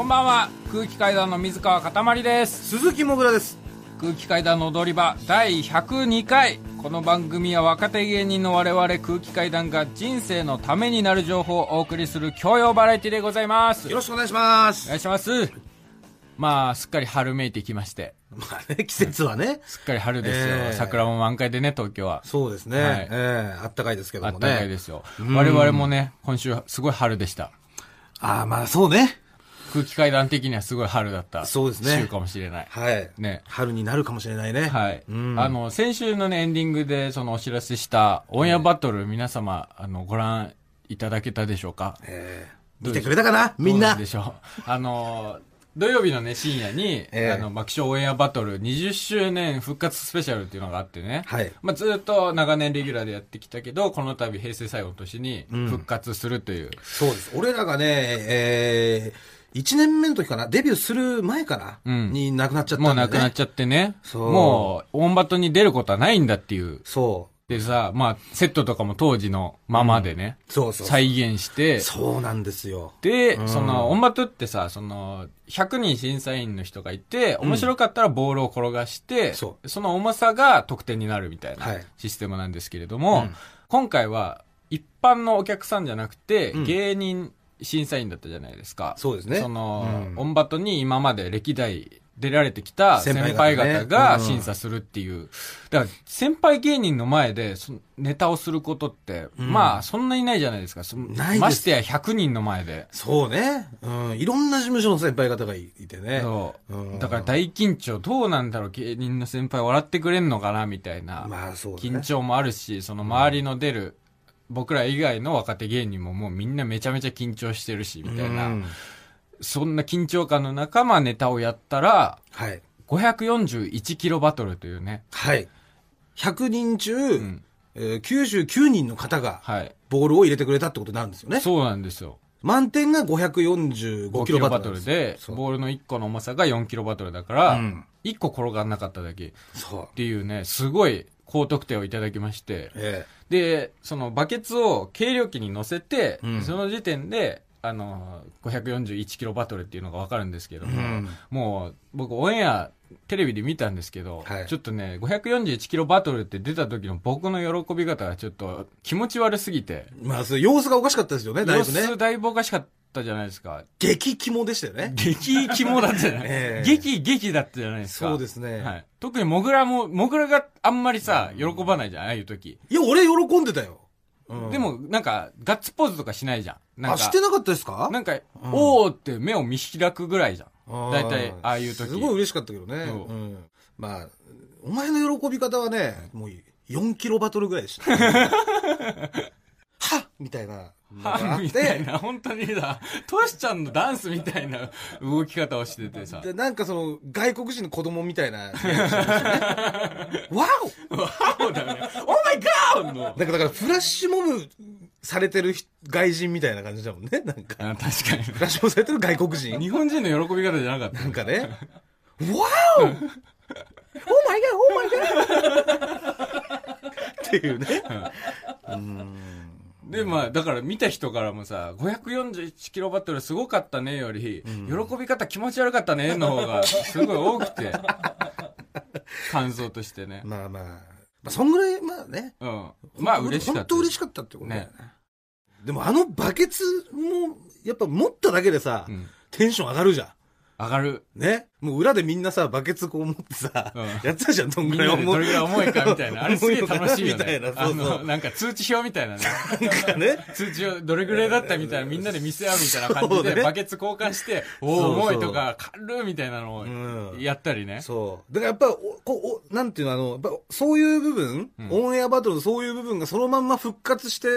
こんばんは。空気階段の水川かたまりです。鈴木もぐらです。空気階段の踊り場第102回。この番組は若手芸人の我々空気階段が人生のためになる情報をお送りする教養バラエティでございます。よろしくお願いします。お願いします。まあすっかり春めいてきまして、まあね、季節はねすっかり春ですよ、桜も満開でね、東京はそうですね、はい、あったかいですけどもね。あったかいですよ。我々もね、今週すごい春でした。ああ、まあそうね、空気階段的にはすごい春だったそうです、ね、週かもしれない、はいね、春になるかもしれないね、はい、うん、あの先週の、ね、エンディングでそのお知らせしたオンエアバトル、皆様あのご覧いただけたでしょうか。見てくれたかな、みんな。でしょう、土曜日のね深夜に、爆笑オンエアバトル20周年復活スペシャルっていうのがあってね、はい、まあ、ずっと長年レギュラーでやってきたけど、この度平成最後の年に復活するという、うん、そうです。俺らがね、1年目の時かな、デビューする前かな、うん、に亡くなっちゃったんだよね。もう亡くなっちゃってね、そうもうオンバトに出ることはないんだっていう。そうでさ、まあセットとかも当時のままでね、うん、そうそう再現して。そうなんですよ。で、うん、そのオンバトってさ、その100人審査員の人がいて、面白かったらボールを転がして、うん、その重さが得点になるみたいなシステムなんですけれども、はい、うん、今回は一般のお客さんじゃなくて、うん、芸人審査員だったじゃないですか。そうですね。その、うん、オンバトに今まで歴代出られてきた先輩方が審査するっていう、うん、だから先輩芸人の前でネタをすることって、うん、まあそんないないじゃないですか。ないです。ましてや100人の前で。そうね、うん、いろんな事務所の先輩方がいてね、そう、うん、だから大緊張。どうなんだろう、芸人の先輩笑ってくれんのかなみたいな、まあそうだね、緊張もあるし、その周りの出る、うん、僕ら以外の若手芸人ももうみんなめちゃめちゃ緊張してるしみたいな、うん、そんな緊張感の中、まあネタをやったら、はい、541キロバトルというね、はい、100人中、うん、99人の方がボールを入れてくれたってことになるんですよね、はい、そうなんですよ。満点が545キロバトルで、ボールの1個の重さが4キロバトルだから、うん、1個転がんなかっただけっていうね、すごい高得点をいただきまして、ええ、でそのバケツを計量器に乗せて、うん、その時点で541キロバトルっていうのが分かるんですけども、うん、もう僕オンエアテレビで見たんですけど、はい、ちょっとね541キロバトルって出た時の僕の喜び方がちょっと気持ち悪すぎて、まあ、様子がおかしかったですよね。だいぶね、様子だいぶおかしかったじゃないですか。激肝でしたよね。激肝だったじゃない、激だったじゃないですか。そうですね、はい、特にもぐらがあんまりさ、うん、喜ばないじゃんああいう時。いや俺喜んでたよ、うん、でもなんかガッツポーズとかしないじゃん。なんかあ、してなかったですか。なんか、うん、おーって目を見開くぐらいじゃん大体ああいう時。すごい嬉しかったけどね、うん、まあお前の喜び方はね、もう4キロバトルぐらいでした、ね、はっみたいな、はみたいな、本当にだ、トシちゃんのダンスみたいな動き方をしててさ、でなんかその外国人の子供みたいな、ね、ワオワオだね、オーマイガーのだからフラッシュモブされてる外人みたいな感じだもんね。なんかあ、確かにフラッシュモブされてる外国人、日本人の喜び方じゃなかった、なんかね、ワオオーマイガーオーマイガーっていうね、うん、でまあ、だから見た人からもさ、541キロバトルすごかったねより、うん、喜び方気持ち悪かったねの方がすごい多くて感想としてね、まあまあ、まあ、そんぐらいまあね、うん、まあ嬉しかった、本当嬉しかったってことだよね。でもあのバケツもやっぱ持っただけでさ、うん、テンション上がるじゃん。上がるね。もう裏でみんなさバケツこう持ってさ、うん、やってたじゃん。どんぐらい重い、どれぐらい重いかみたいな、あれすげえ楽しいよね。みたいな、そうそう、なんか通知表みたいなね。なんかね、通知表どれぐらいだったみたいな、みんなで見せ合うみたいな感じで、ね、バケツ交換して重いとか軽いみたいなのをやったりね。うん、そう。だからやっぱなんていうの、そういう部分、うん、オンエアバトルのそういう部分がそのまんま復活して、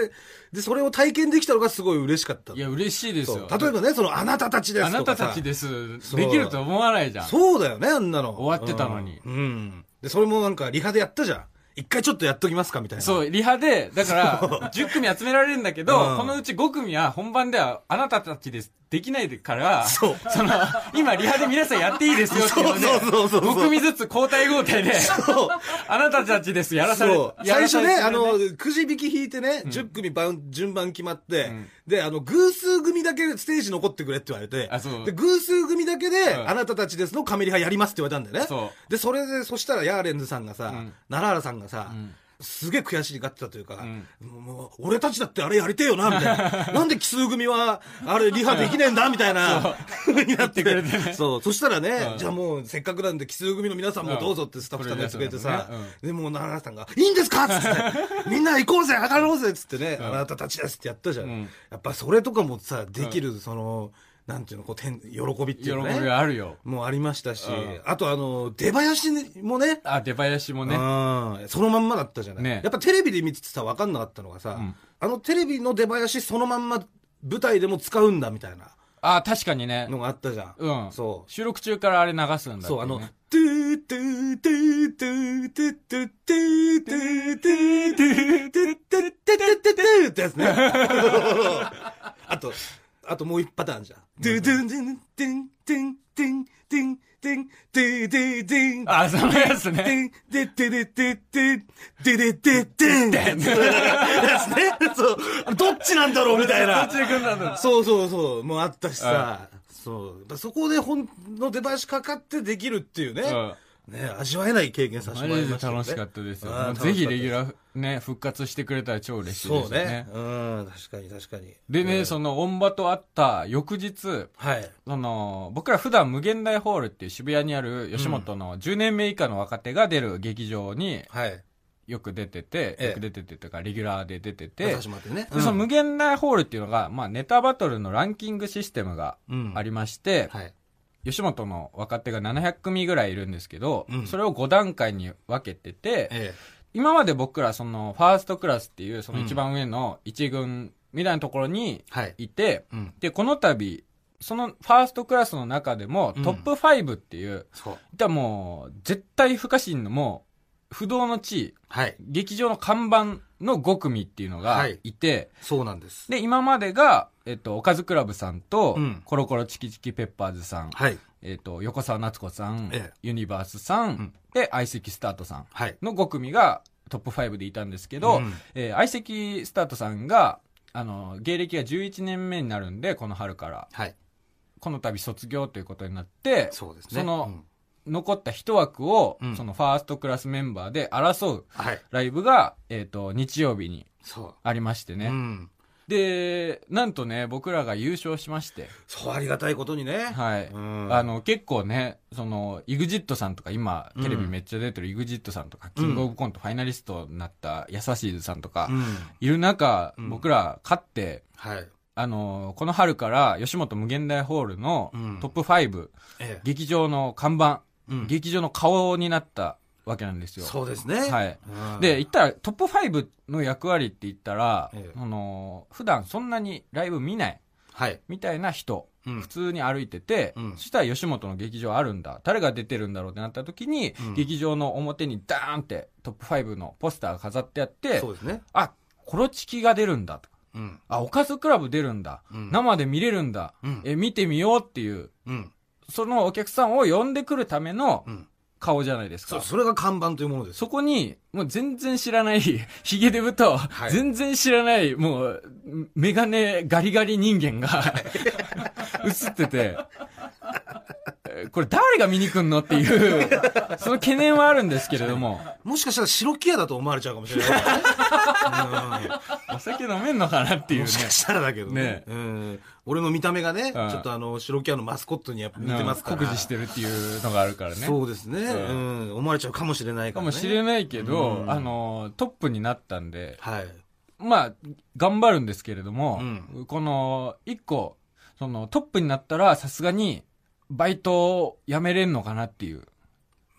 でそれを体験できたのがすごい嬉しかった。いや嬉しいですよ。例えばね、そのあなたたちですとか、あなたたちです。できると思わないじゃん。そうだよね、あんなの終わってたのに、うん、うん、でそれもなんかリハでやったじゃん。一回ちょっとやっときますかみたいな。そう、リハでだから10組集められるんだけど、うん、このうち5組は本番ではあなたたちですできないから、そう。今リハで皆さんやっていいですよっていうので、そう6組ずつ交代交代で、そう。あなたたちです、やらされる。最初ね、くじ引き引いてね、10組順番決まって、で、偶数組だけステージ残ってくれって言われて、で、偶数組だけで、あなたたちですの亀リハやりますって言われたんだよね。そう。で、それで、そしたらヤーレンズさんがさ、奈良原さんがさ、すげえ悔しがってたというか、もう俺たちだってあれやりてえよなみたいななんで奇数組はあれリハできねえんだみたいな風になってくれて、ね、そうそしたらね、じゃあもうせっかくなんで奇数組の皆さんもどうぞってスタッフさんがやってくれてさ、でもう奈良さんがいいんですかっつってみんな行こうぜ上がろうぜっつってね、あなたたちですってやったじゃん、やっぱそれとかもさできるそのなんていうのこう喜びっていうのね喜びがあるよもうありましたし、あと出囃子もね出囃子もねそのまんまだったじゃない、ね、やっぱテレビで見ててさ分かんなかったのがさ、テレビの出囃子そのまんま舞台でも使うんだみたいな確かにねのがあったじゃん、そう収録中からあれ流すんだ、ね、そうトゥトゥトゥトゥトゥトゥトゥトゥトゥトゥトゥトゥトゥってやつねあともう一パターンじゃん。ドゥドゥンドゥンドゥンドゥンドゥンドゥンドゥンドゥドゥドゥン。そのやつね。ドゥドゥドゥドゥドゥドゥドゥドゥンってやつね。そう。どっちなんだろうみたいな。どっちで来るんだろう。そうそうそう。もうあったしさ。そう。そこで本の出囃子かかってできるっていうね。ね、味わえない経験させてもらいましたね。楽しかったですよ。ぜひレギュラーね復活してくれたら超嬉しいですね。そうね。確かに確かに。でね、そのオンバと会った翌日、僕ら普段無限大ホールっていう渋谷にある吉本の10年目以下の若手が出る劇場によく出てて、とかレギュラーで出てて、その無限大ホールっていうのがまあネタバトルのランキングシステムがありまして。吉本の若手が700組ぐらいいるんですけど、それを5段階に分けてて、今まで僕らそのファーストクラスっていうその一番上の一軍みたいなところにいて、で、この度、そのファーストクラスの中でもトップ5っていう、もう絶対不可侵のもう不動の地位、劇場の看板の5組っていうのがいて、そうなんです。で、今までが、おかずクラブさんと、コロコロチキチキペッパーズさん、横澤夏子さん、ユニバースさん、で、相席スタートさんの5組がトップ5でいたんですけど、相席スタートさんが、芸歴が11年目になるんで、この春から、この度卒業ということになって、そうですね。その、残った一枠を、そのファーストクラスメンバーで争うライブが、日曜日にありましてね。で、なんとね、僕らが優勝しまして。そう、ありがたいことにね。結構ね、EXIT さんとか、今、テレビめっちゃ出てる EXIT さんとか、キングオブコントファイナリストになったやさしいずさんとか、いる中、僕ら勝って、この春から吉本無限大ホールのトップ5、劇場の看板、劇場の顔になったわけなんですよ。そうですね。で、言ったら、トップ5の役割って言ったら、普段そんなにライブ見ない、みたいな人、普通に歩いてて、そしたら吉本の劇場あるんだ、誰が出てるんだろうってなった時に、劇場の表にダーンってトップ5のポスターが飾ってあって、あ、コロチキが出るんだとか、おかずクラブ出るんだ、生で見れるんだ、見てみようっていう、そのお客さんを呼んでくるための、顔じゃないですか。それが看板というものです。そこに、もう全然知らない、ヒゲデブと、全然知らない、もう、メガネガリガリ人間が、映ってて、これ誰が見に来んのっていう、その懸念はあるんですけれども。もしかしたら白木屋だと思われちゃうかもしれない。お酒飲めんのかなっていうね。もしかしたらだけどね。俺の見た目がね、ちょっと白木屋のマスコットにやっぱ似てますから。酷似してるっていうのがあるからね。そうですね。思われちゃうかもしれないからね。かもしれないけど、トップになったんで、まあ、頑張るんですけれども、この、一個、トップになったらさすがに、バイトを辞めれんのかなっていう。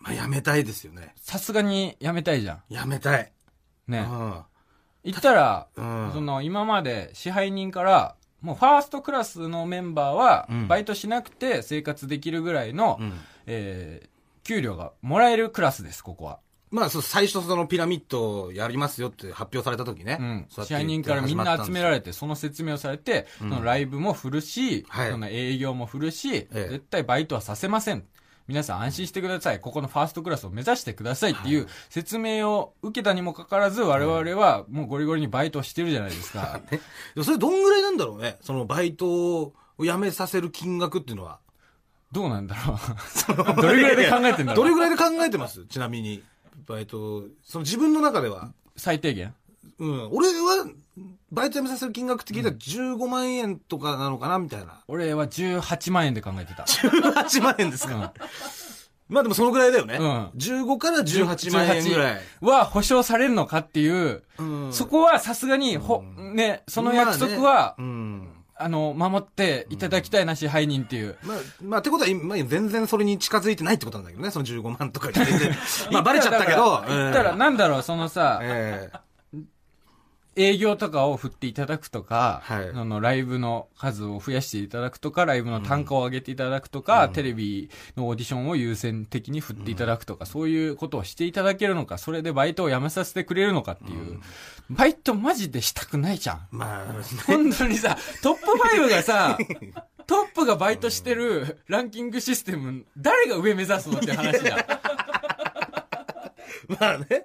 まあ、辞めたいですよね。さすがに辞めたいじゃん。辞めたい。ね。言ったら、今まで支配人から、もうファーストクラスのメンバーはバイトしなくて生活できるぐらいの、給料がもらえるクラスです、ここは。まあ、最初そのピラミッドをやりますよって発表された時ね、うん、支配人からみんな集められてその説明をされて、うん、そのライブも振るし、はい、その営業も振るし、ええ、絶対バイトはさせません、皆さん安心してください、ここのファーストクラスを目指してくださいっていう説明を受けたにもかかわらず、我々はもうゴリゴリにバイトしてるじゃないですか、ね、それどんぐらいなんだろうね、そのバイトを辞めさせる金額っていうのはどうなんだろうどれぐらいで考えてるんだろうどれぐらいで考えてます？ちなみにバイト、その自分の中では最低限、うん、俺はバイト辞めさせる金額って聞いたら15万円とかなのかなみたいな、俺は18万円で考えてた。18万円ですか、うん、まあでもそのぐらいだよね、うん、15から18万円ぐらいは保証されるのかっていう、うん、そこはさすがにね、その約束は、まあね、うん、守っていただきたいな、支配人っていう。まあ、ってことは今、全然それに近づいてないってことなんだけどね、その15万とかに。まあ、バレちゃったけど。言ったら、なんだろう、そのさ、営業とかを振っていただくとか、はい、ライブの数を増やしていただくとか、ライブの単価を上げていただくとか、うん、テレビのオーディションを優先的に振っていただくとか、うん、そういうことをしていただけるのか、それでバイトを辞めさせてくれるのかっていう、うん、バイトマジでしたくないじゃん。まあ、本当にさ、トップ5がさ、トップがバイトしてるランキングシステム、誰が上目指すのって話じゃん。まあね。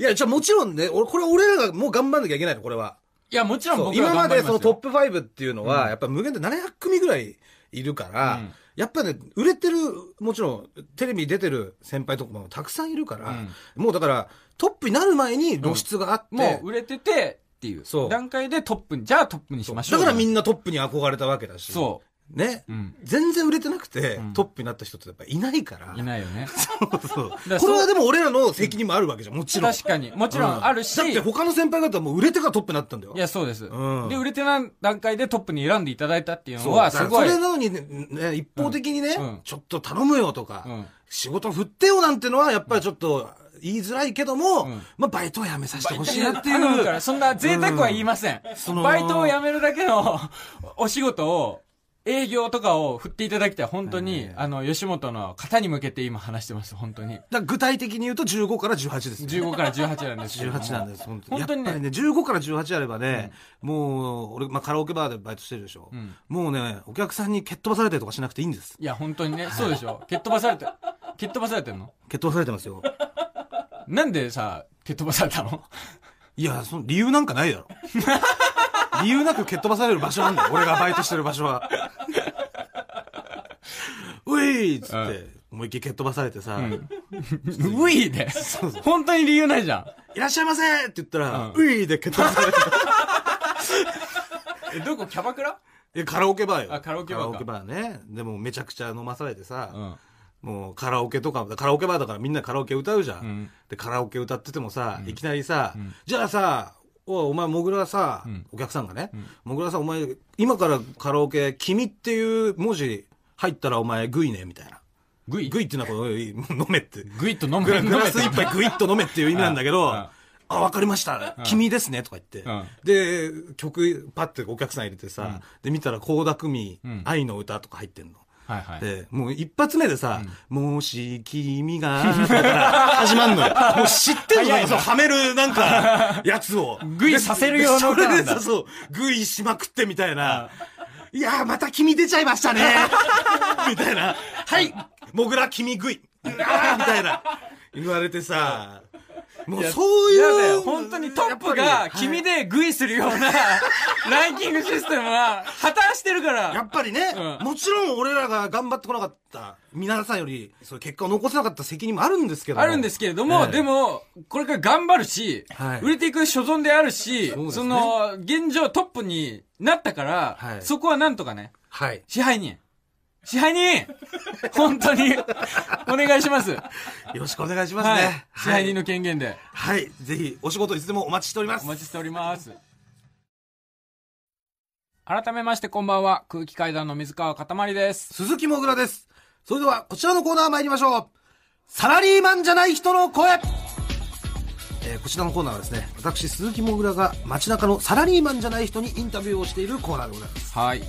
いや、もちろんね、俺らがもう頑張んなきゃいけないの、これは。いや、もちろん僕は頑張りますよ。今までそのトップ5っていうのは、うん、やっぱ無限で700組ぐらいいるから、うん、やっぱね、売れてる、もちろん、テレビ出てる先輩とかもたくさんいるから、うん、もうだから、トップになる前に露出があって、うん、もう売れててっていう段階でトップに、じゃあトップにしましょう。だからみんなトップに憧れたわけだし。そう。ね、うん、全然売れてなくて、うん、トップになった人ってやっぱいないから。いないよね。そうそう。これはでも俺らの責任もあるわけじゃん、もちろん。確かに。もちろんあるし。うん、だって他の先輩方はもう売れてからトップになったんだよ。いや、そうです。うん、で、売れてない段階でトップに選んでいただいたっていうのは、すごい。それなのにね、一方的にね、うん、ちょっと頼むよとか、うん、仕事振ってよなんてのは、やっぱりちょっと、うん、言いづらいけども、うん、まあ、バイトをやめさせてほしいなっていう。頼むから、そんな贅沢は言いません。バイトをやめるだけのお仕事を、営業とかを振っていただきたい。本当に、吉本の方に向けて今話してます、本当に。だ具体的に言うと15から18ですね。15から18なんですよ。18なんです、本当にね。やっぱりね、15から18あればね、うん、もう、俺、まあ、カラオケバーでバイトしてるでしょ、うん。もうね、お客さんに蹴っ飛ばされたりとかしなくていいんです。いや、本当にね、そうでしょ。蹴っ飛ばされてんの?蹴っ飛ばされてますよ。なんでさ、蹴っ飛ばされたの？いや、その理由なんかないだろ。理由なく蹴っ飛ばされる場所なんだよ。俺がバイトしてる場所は。ういっつって、思いっきり蹴っ飛ばされてさ。うい、ん、でそうそう。本当に理由ないじゃん。いらっしゃいませって言ったら、うい、ん、で蹴っ飛ばされてえ、どこキャバクラ？え、カラオケバーよ。あ、カラオケバーか。カラオケバーね。でもめちゃくちゃ飲まされてさ、うん、もうカラオケとか、カラオケバーだからみんなカラオケ歌うじゃん。うん、で、カラオケ歌っててもさ、いきなりさ、うん、じゃあさ、お前、もぐらさ、うん、お客さんがね、うん、もぐらさん、お前、今からカラオケ、君っていう文字入ったらお前、グイね、みたいな。グイっていうのはこの、飲めって。グイッと飲む。グラス一杯グイッと飲めっていう意味なんだけど、あ、わかりました。君ですね、とか言って。で、曲、パッてお客さん入れてさ、うん、で、見たら、倖田來未、愛の歌とか入ってんの。はいはい、でもう一発目でさ、うん、もし君が始まんのよ。もう知ってるのよ、はめるなんかやつをグイさせるような歌なんだ。それでさ、そうグイしまくってみたいな。いやーまた君出ちゃいましたねみたいな。はい、もぐら君グイみたいな言われてさ。もうそういう、本当にトップが君でグイするようなランキングシステムは破綻してるから。やっぱりね、うん、もちろん俺らが頑張ってこなかった、皆さんよりそういう結果を残せなかった責任もあるんですけども。あるんですけれども、でも、これから頑張るし、売れていく所存であるし、はい、その、現状トップになったから、はい、そこはなんとかね、はい、支配人本当にお願いします。よろしくお願いしますね。はい、支配人の権限で。はい、ぜひお仕事いつでもお待ちしております。お待ちしております。改めましてこんばんは、空気階段の水川かたまりです。鈴木もぐらです。それではこちらのコーナー参りましょう。サラリーマンじゃない人の声。こちらのコーナーはですね、私鈴木もぐらが街中のサラリーマンじゃない人にインタビューをしているコーナーでございます。はい。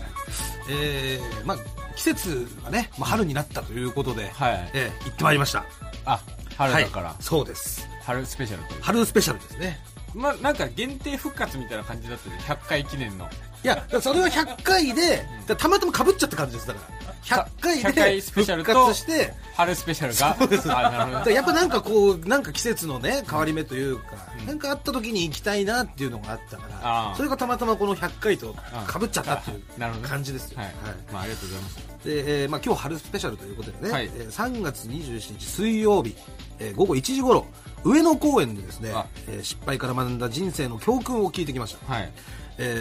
まあ季節がね、まあ、春になったということで、はい、行ってまいりました。あ、春だから、はい、そうです。春スペシャルという春スペシャルですね。まあ、なんか限定復活みたいな感じだったで、100回記念の。いやそれは100回で、うん、たまたま被っちゃった感じです。だから100回で復活して春スペシャルがそうです。なるほど。やっぱなんかこうなんか季節のね変わり目というか、うん、なんかあった時に行きたいなっていうのがあったから、うん、それがたまたまこの100回と被っちゃったっていう感じですよ。はい、はい、まあ、ありがとうございます。で、まあ、今日春スペシャルということでね、はい、3月27日水曜日、午後1時頃上野公園でですね、失敗から学んだ人生の教訓を聞いてきました。はい、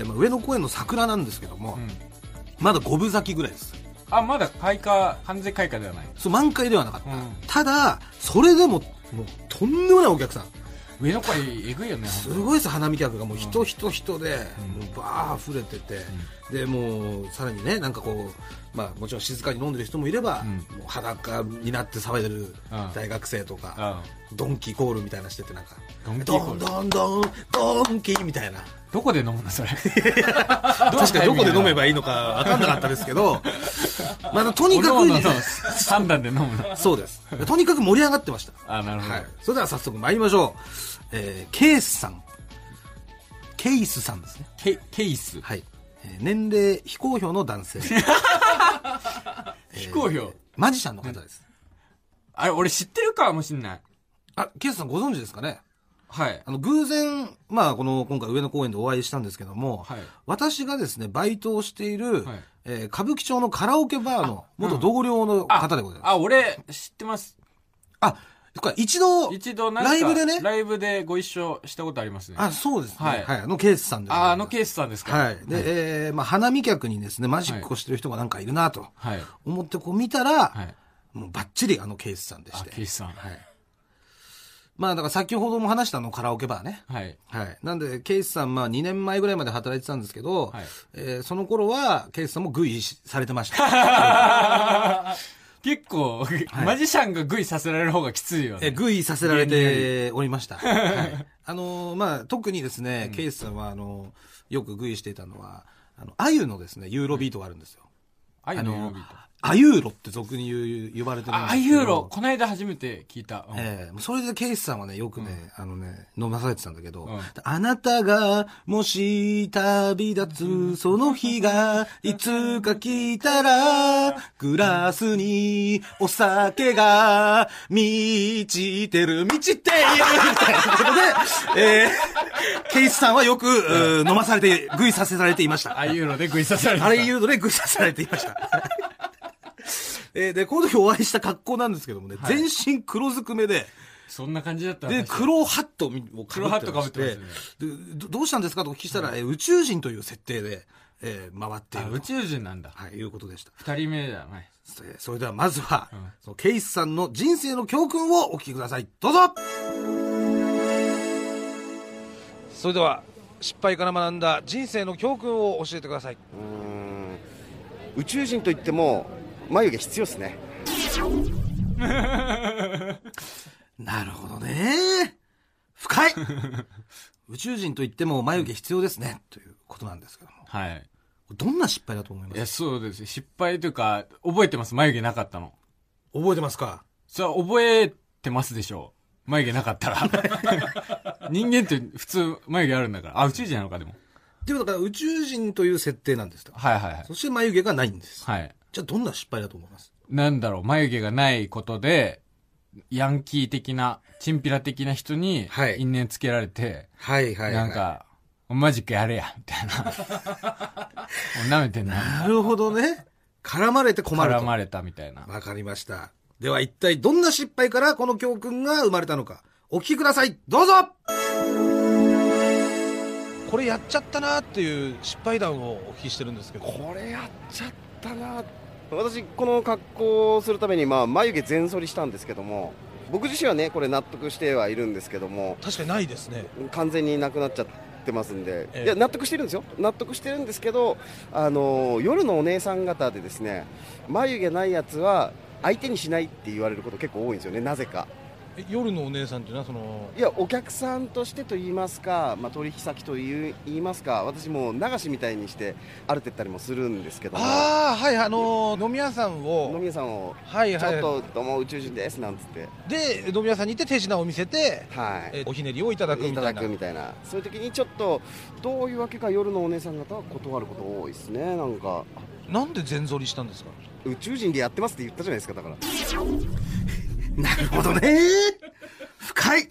まあ、上野公園の桜なんですけども、うん、まだ5分咲きぐらいです。あ、まだ開花、完全開花ではない。そう、満開ではなかった、うん、ただそれでももうとんでもないお客さん、上野公園えぐいよね。すごいです。花見客がもう人人人で、うん、もうバー溢れてて、うん、でもうさらにねなんかこう、まあ、もちろん静かに飲んでる人もいれば、うん、もう裸になって騒いでる大学生とか、うん、ドンキーコールみたいなしてて、なんかドンドンドンドンキーみたいな。どこで飲むのそれ確かにどこで飲めばいいのか分かんなかったですけどまだとにかく判断で飲むのそうです。とにかく盛り上がってました。あ、なるほど、はい、それでは早速参りましょう。ケースさん、ケイスさんですね。ケイス、はい、年齢非公表の男性非公表、マジシャンの方です。あれ俺知ってるかもしんない。あ、ケイスさんご存知ですかね。はい、あの偶然、まあ、この今回上野公園でお会いしたんですけども、はい、私がですねバイトをしている、はい、歌舞伎町のカラオケバーの元同僚の方でございます。あ、うん、あ、俺知ってます。あ、これ一度ライブでね、ライブでご一緒したことありますね。あ、そうですね、はいはい、あのケースさんです。あ、あのケースさんですか。はい、で、はい、まあ、花見客にですねマジックをしてる人がなんかいるなと思ってこう見たら、はい、もうバッチリあのケースさんでして。あ、ケースさん、はい、まあだから先ほども話したのカラオケバーね。はい。はい。なんで、ケイスさん、まあ2年前ぐらいまで働いてたんですけど、はい、その頃は、ケイスさんもグイされてました。結構、はい、マジシャンがグイさせられる方がきついよね。グイさせられておりました。はい。まあ特にですね、ケイスさんは、よくグイしていたのは、アユのですね、ユーロビートがあるんですよ。アユのユーロビート。アユーロって俗に呼ばれてるんですけど。アユーロ、この間初めて聞いた。うん、それでケイスさんはね、よくね、うん、飲まされてたんだけど、うん、あなたがもし旅立つその日がいつか来たら、グラスにお酒が満ちているということで、ケイスさんはよく、うん、飲まされて、グイさせられていました。アユーロでグイさせられていました。アユーロでグイさせられていました。でこの時お会いした格好なんですけどもね、はい、全身黒ずくめでそんな感じだったで、黒ハットをかぶってまして、黒ハットかぶってますね。でどうしたんですかとお聞きしたら、はい、宇宙人という設定で、回っている。あ、宇宙人なんだ、はい、いうことでした。2人目じゃない。それではまずは、うん、そのケイスさんの人生の教訓をお聞きください。どうぞ。それでは失敗から学んだ人生の教訓を教えてください。宇宙人といっても眉毛必要ですねなるほどね、深い宇宙人といっても眉毛必要ですね、ということなんですけども、はい、どんな失敗だと思いますか。いや、そうです、失敗というか覚えてます。眉毛なかったの覚えてますか。それは覚えてますでしょう、眉毛なかったら人間って普通眉毛あるんだから。あ、宇宙人なのか。でもっていうことは宇宙人という設定なんですか。はいはいはい。そして眉毛がないんです。はい。じゃあどんな失敗だと思います。なんだろう、眉毛がないことで、ヤンキー的な、チンピラ的な人に、因縁つけられて、はい、はいはいはい。なんか、マジックやれや、みたいな。舐めてんな。なるほどね。絡まれて困ると。絡まれたみたいな。わかりました。では一体どんな失敗からこの教訓が生まれたのか、お聞きください。どうぞ。これやっちゃったなっていう失敗談をお聞きしてるんですけど。これやっちゃったな。私この格好をするために、まあ、眉毛全剃りしたんですけども、僕自身はねこれ納得してはいるんですけども、確かにないですね。完全になくなっちゃってますんで、いや納得してるんですよ、納得してるんですけど、夜のお姉さん方でですね、眉毛ないやつは相手にしないって言われること結構多いんですよね、なぜか。夜のお姉さんというのはそのいやお客さんとしてと言いますか、まあ、取引先と言いますか私も流しみたいにして歩いてったりもするんですけども、あ、はい、飲み屋さんを、はいはい、ちょっとどうも宇宙人ですなんつってで飲み屋さんに行って手品を見せて、はい、おひねりをいただくみたいなそういう時にちょっとどういうわけか夜のお姉さん方は断ること多いですね。なんかなんで全ぞりしたんですか。宇宙人でやってますって言ったじゃないですか。だからなるほどね深い、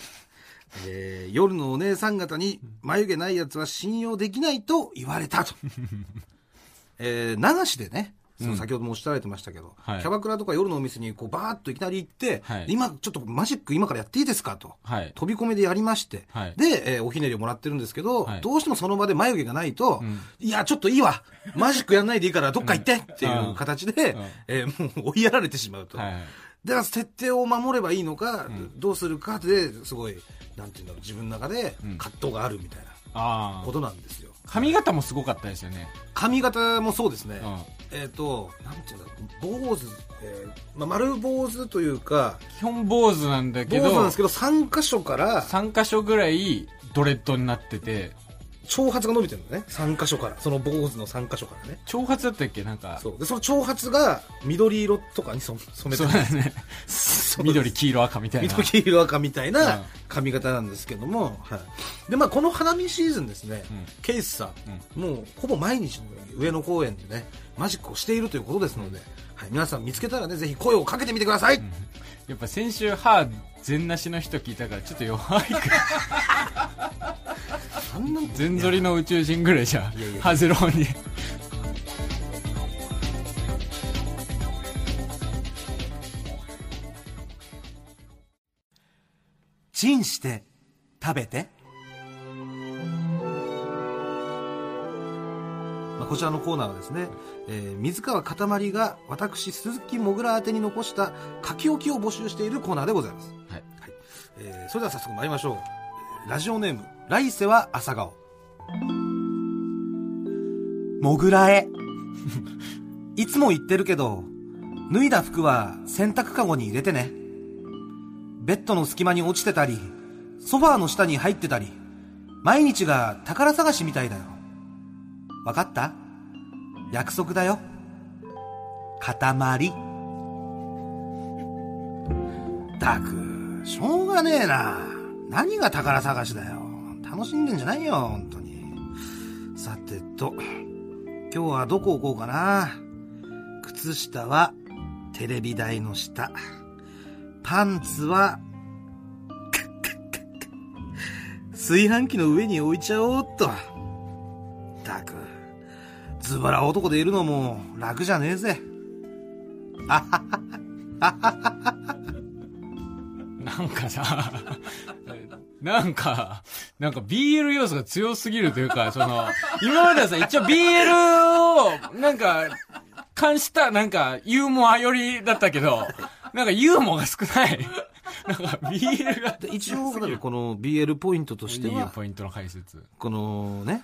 夜のお姉さん方に眉毛ないやつは信用できないと言われたと、流しでね、その先ほどもおっしゃられてましたけど、はい、キャバクラとか夜のお店にこうバーッといきなり行って、はい、今ちょっとマジック今からやっていいですかと、はい、飛び込みでやりまして、はい、で、おひねりをもらってるんですけど、はい、どうしてもその場で眉毛がないと、うん、いやちょっといいわマジックやんないでいいからどっか行ってっていう形で、もう追いやられてしまうと、はい、では設定を守ればいいのか、うん、どうするかですごいなんていうんだろう自分の中で葛藤があるみたいなことなんですよ。髪型もすごかったですよね。髪型もそうですね、うん、なんていうんだろう坊主、まあ、丸坊主というか基本坊主なんだけど3箇所から3箇所ぐらいドレッドになってて長髪が伸びてるのね。3箇所からその坊主の3箇所からね長髪だったっけなんかそうでその長髪が緑色とかに染めてるんですね緑黄色赤みたいな緑黄色赤みたいな髪型なんですけども、うん、はい、でまあこの花見シーズンですね、うん、ケイスさん、うん、もうほぼ毎日の上野公園でねマジックをしているということですので、うん、はい、皆さん見つけたらねぜひ声をかけてみてください、うん、やっぱ先週歯全なしの人聞いたからちょっと弱いから全ぞりの宇宙人ぐらいじゃハゼロにチンして食べて、まあ、こちらのコーナーはですね、水川かたまりが私鈴木もぐら宛てに残した書き置きを募集しているコーナーでございます、はい、はい、それでは早速参りましょう。ラジオネーム来世は朝顔。もぐらへいつも言ってるけど脱いだ服は洗濯かごに入れてね。ベッドの隙間に落ちてたりソファーの下に入ってたり毎日が宝探しみたいだよ。わかった？約束だよかたまり。ったくしょうがねえな。何が宝探しだよ。楽しんでんじゃないよ本当に。さてと今日はどこ行こうかな。靴下はテレビ台の下、パンツは炊飯器の上に置いちゃおうっと。ったくズバラ男でいるのも楽じゃねえぜ。あはははははは。なんかさなんか BL 要素が強すぎるというか、その、今まではさ、一応 BL を、なんか、関した、なんか、ユーモア寄りだったけど、なんかユーモアが少ない。なんか BL が。一応、この BL ポイントとしては、ポイントの解説。このね、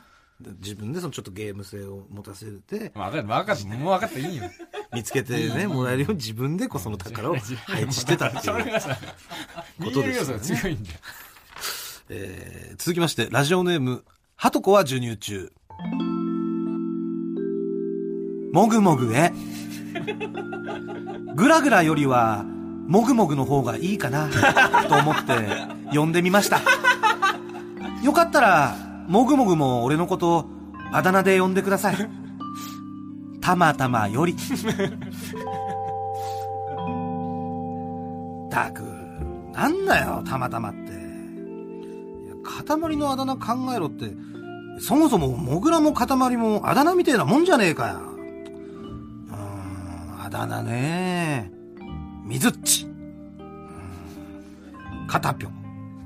自分でそのちょっとゲーム性を持たせて。もう分かった、いいよ。見つけてね、もらえるように自分でこその宝を配置してたっていうことです、ね。BL 要素が強いんだよ。続きましてラジオネームハトコは授乳中。もぐもぐへグラグラよりはもぐもぐの方がいいかなと思って呼んでみました。よかったらもぐもぐも俺のことあだ名で呼んでください。たまたまより。たくなんだよたまたまって。塊のあだ名考えろって。そもそもモグラも塊もあだ名みてえなもんじゃねえかよ。あだ名ねえ水っちかたぴょん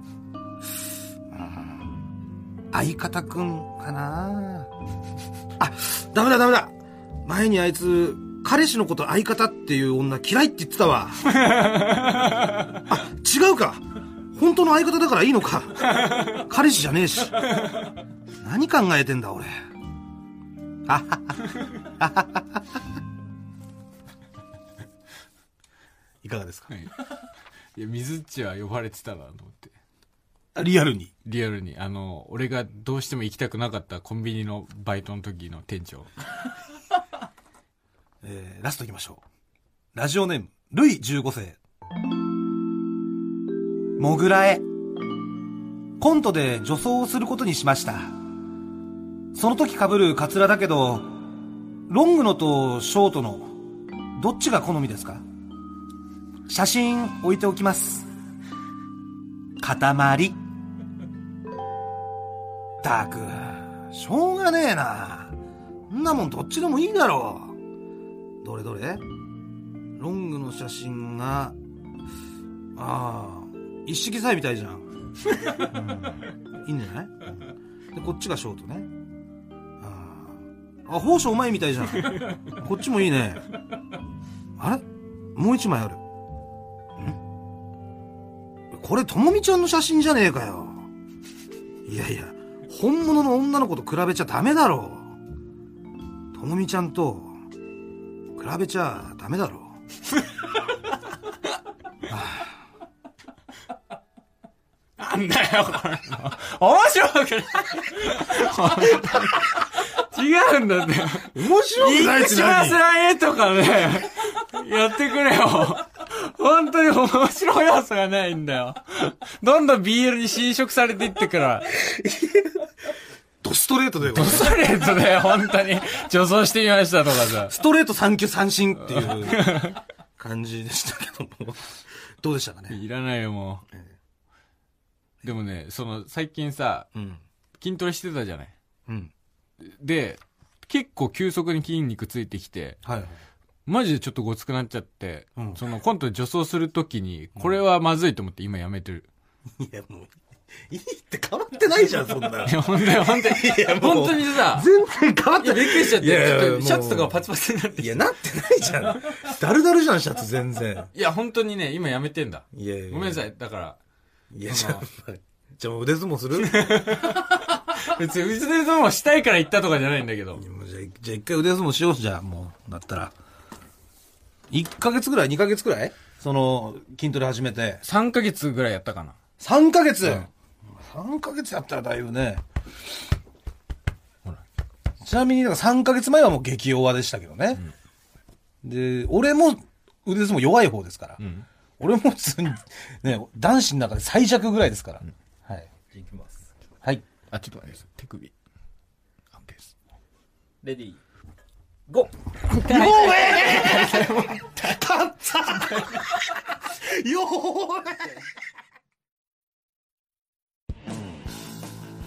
相方くんかなあ。ダメだ前にあいつ彼氏のこと相方っていう女嫌いって言ってたわ。あ違うか本当の相方だからいいのか。彼氏じゃねえし。何考えてんだ俺。いかがですか、はい、いや水っちは呼ばれてたなと思って、リアルに俺がどうしても行きたくなかったコンビニのバイトの時の店長、ラストいきましょう。ラジオネームルイ15世。モグラへコントで女装をすることにしました。その時被るカツラだけどロングのとショートのどっちが好みですか？写真置いておきます。塊たくしょうがねえな、んなもんどっちでもいいだろう。どれどれ、ロングの写真がああ一色彩みたいじゃん、うん、いいんじゃない、うん、でこっちがショートね、ああ宝生うまいみたいじゃんこっちもいいね。あれもう一枚ある、これともみちゃんの写真じゃねえかよ。いやいや本物の女の子と比べちゃダメだろう。ともみちゃんと比べちゃダメだろう、なんだよこれ面白くない違うんだって、面白くないって何、一番絵とかねやってくれよ本当に面白い要素がないんだよどんどん BL に侵食されていってからドストレートだよ、ドストレートだよ本当に女装してみましたとかさ、ストレート3球三振っていう感じでしたけどもどうでしたかね。いらないよもう、でもねその最近さ、うん、筋トレしてたじゃない、うん、で結構急速に筋肉ついてきて、はい、マジでちょっとごつくなっちゃって、うん、そのコントで女装するときにこれはまずいと思って今やめてる、うん、いやもういいって変わってないじゃんそんな。いや本当に本当にさ全然変わってない、びっくりしちゃって。いやいやシャツとかパチパチになって、いやなってないじゃんダルダルじゃんシャツ全然。いや本当にね今やめてんだ。いやいやごめんなさいだから、いやじゃあ腕相撲する別に腕相撲したいから行ったとかじゃないんだけど、じゃあ一回腕相撲しよう。じゃあもうだったら1ヶ月ぐらい2ヶ月ぐらいその筋トレ始めて3ヶ月ぐらいやったかな。3ヶ月、うん、3ヶ月やったらだいぶね。ほらちなみになんか3ヶ月前はもう激弱でしたけどね、うん、で俺も腕相撲弱い方ですから、うん、俺も普通にね男子の中で最弱ぐらいですから、うん、はい、じゃあいきます。はい、あちょっと待ってください、手首 OK です。レディーゴー。もう勝ったよ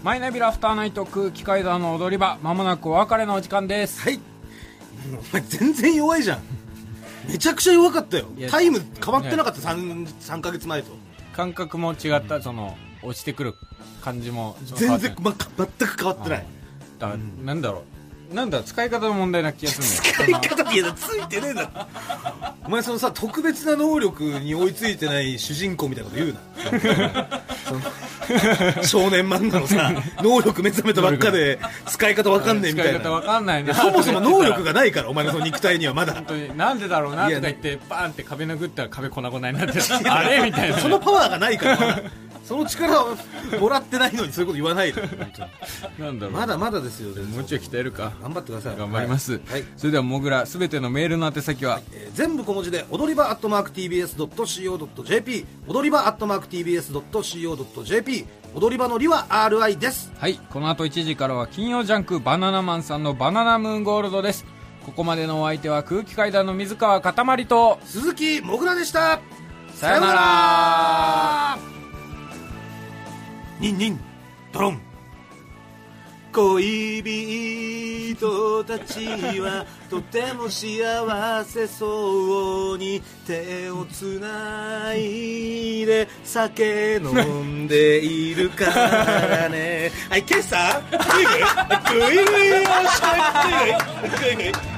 マイナビラフターナイト空気階段の踊り場、まもなくお別れのお時間です。はい。お前全然弱いじゃん。めちゃくちゃ弱かったよ。タイム変わってなかった 3ヶ月前と。感覚も違った、その落ちてくる感じも全然、全く変わってない。なんだろう。なんだ使い方の問題な気がするんだよ。使い方いやついてねえだお前そのさ特別な能力に追いついてない主人公みたいなこと言うな少年漫画のさ能力目覚めたばっかで使い方わかんねえみたいな。使い方わかんないね。そもそも能力がないからお前のその肉体にはまだ本当になんでだろうなって言ってバーンって壁殴ったら壁粉々になってあれみたいな、そのパワーがないからその力をもらってないのにそういうこと言わないでなんだろう、まだまだですよ。もうちょい鍛えるか、頑張ってください。頑張ります、はいはい、それではもぐらすべてのメールの宛先は、はい、全部小文字で踊り場 @tbs.co.jp 踊り場 @tbs.co.jp 踊り場のりは RI です。はい、この後1時からは金曜ジャンクバナナマンさんのバナナムーンゴールドです。ここまでのお相手は空気階段の水川かたまりと鈴木もぐらでした。さよなら。ニンニンドロン。恋人たちはとても幸せそうに手をつないで酒飲んでいるからね。はい、今朝グイグイグイグイをしてグイグイ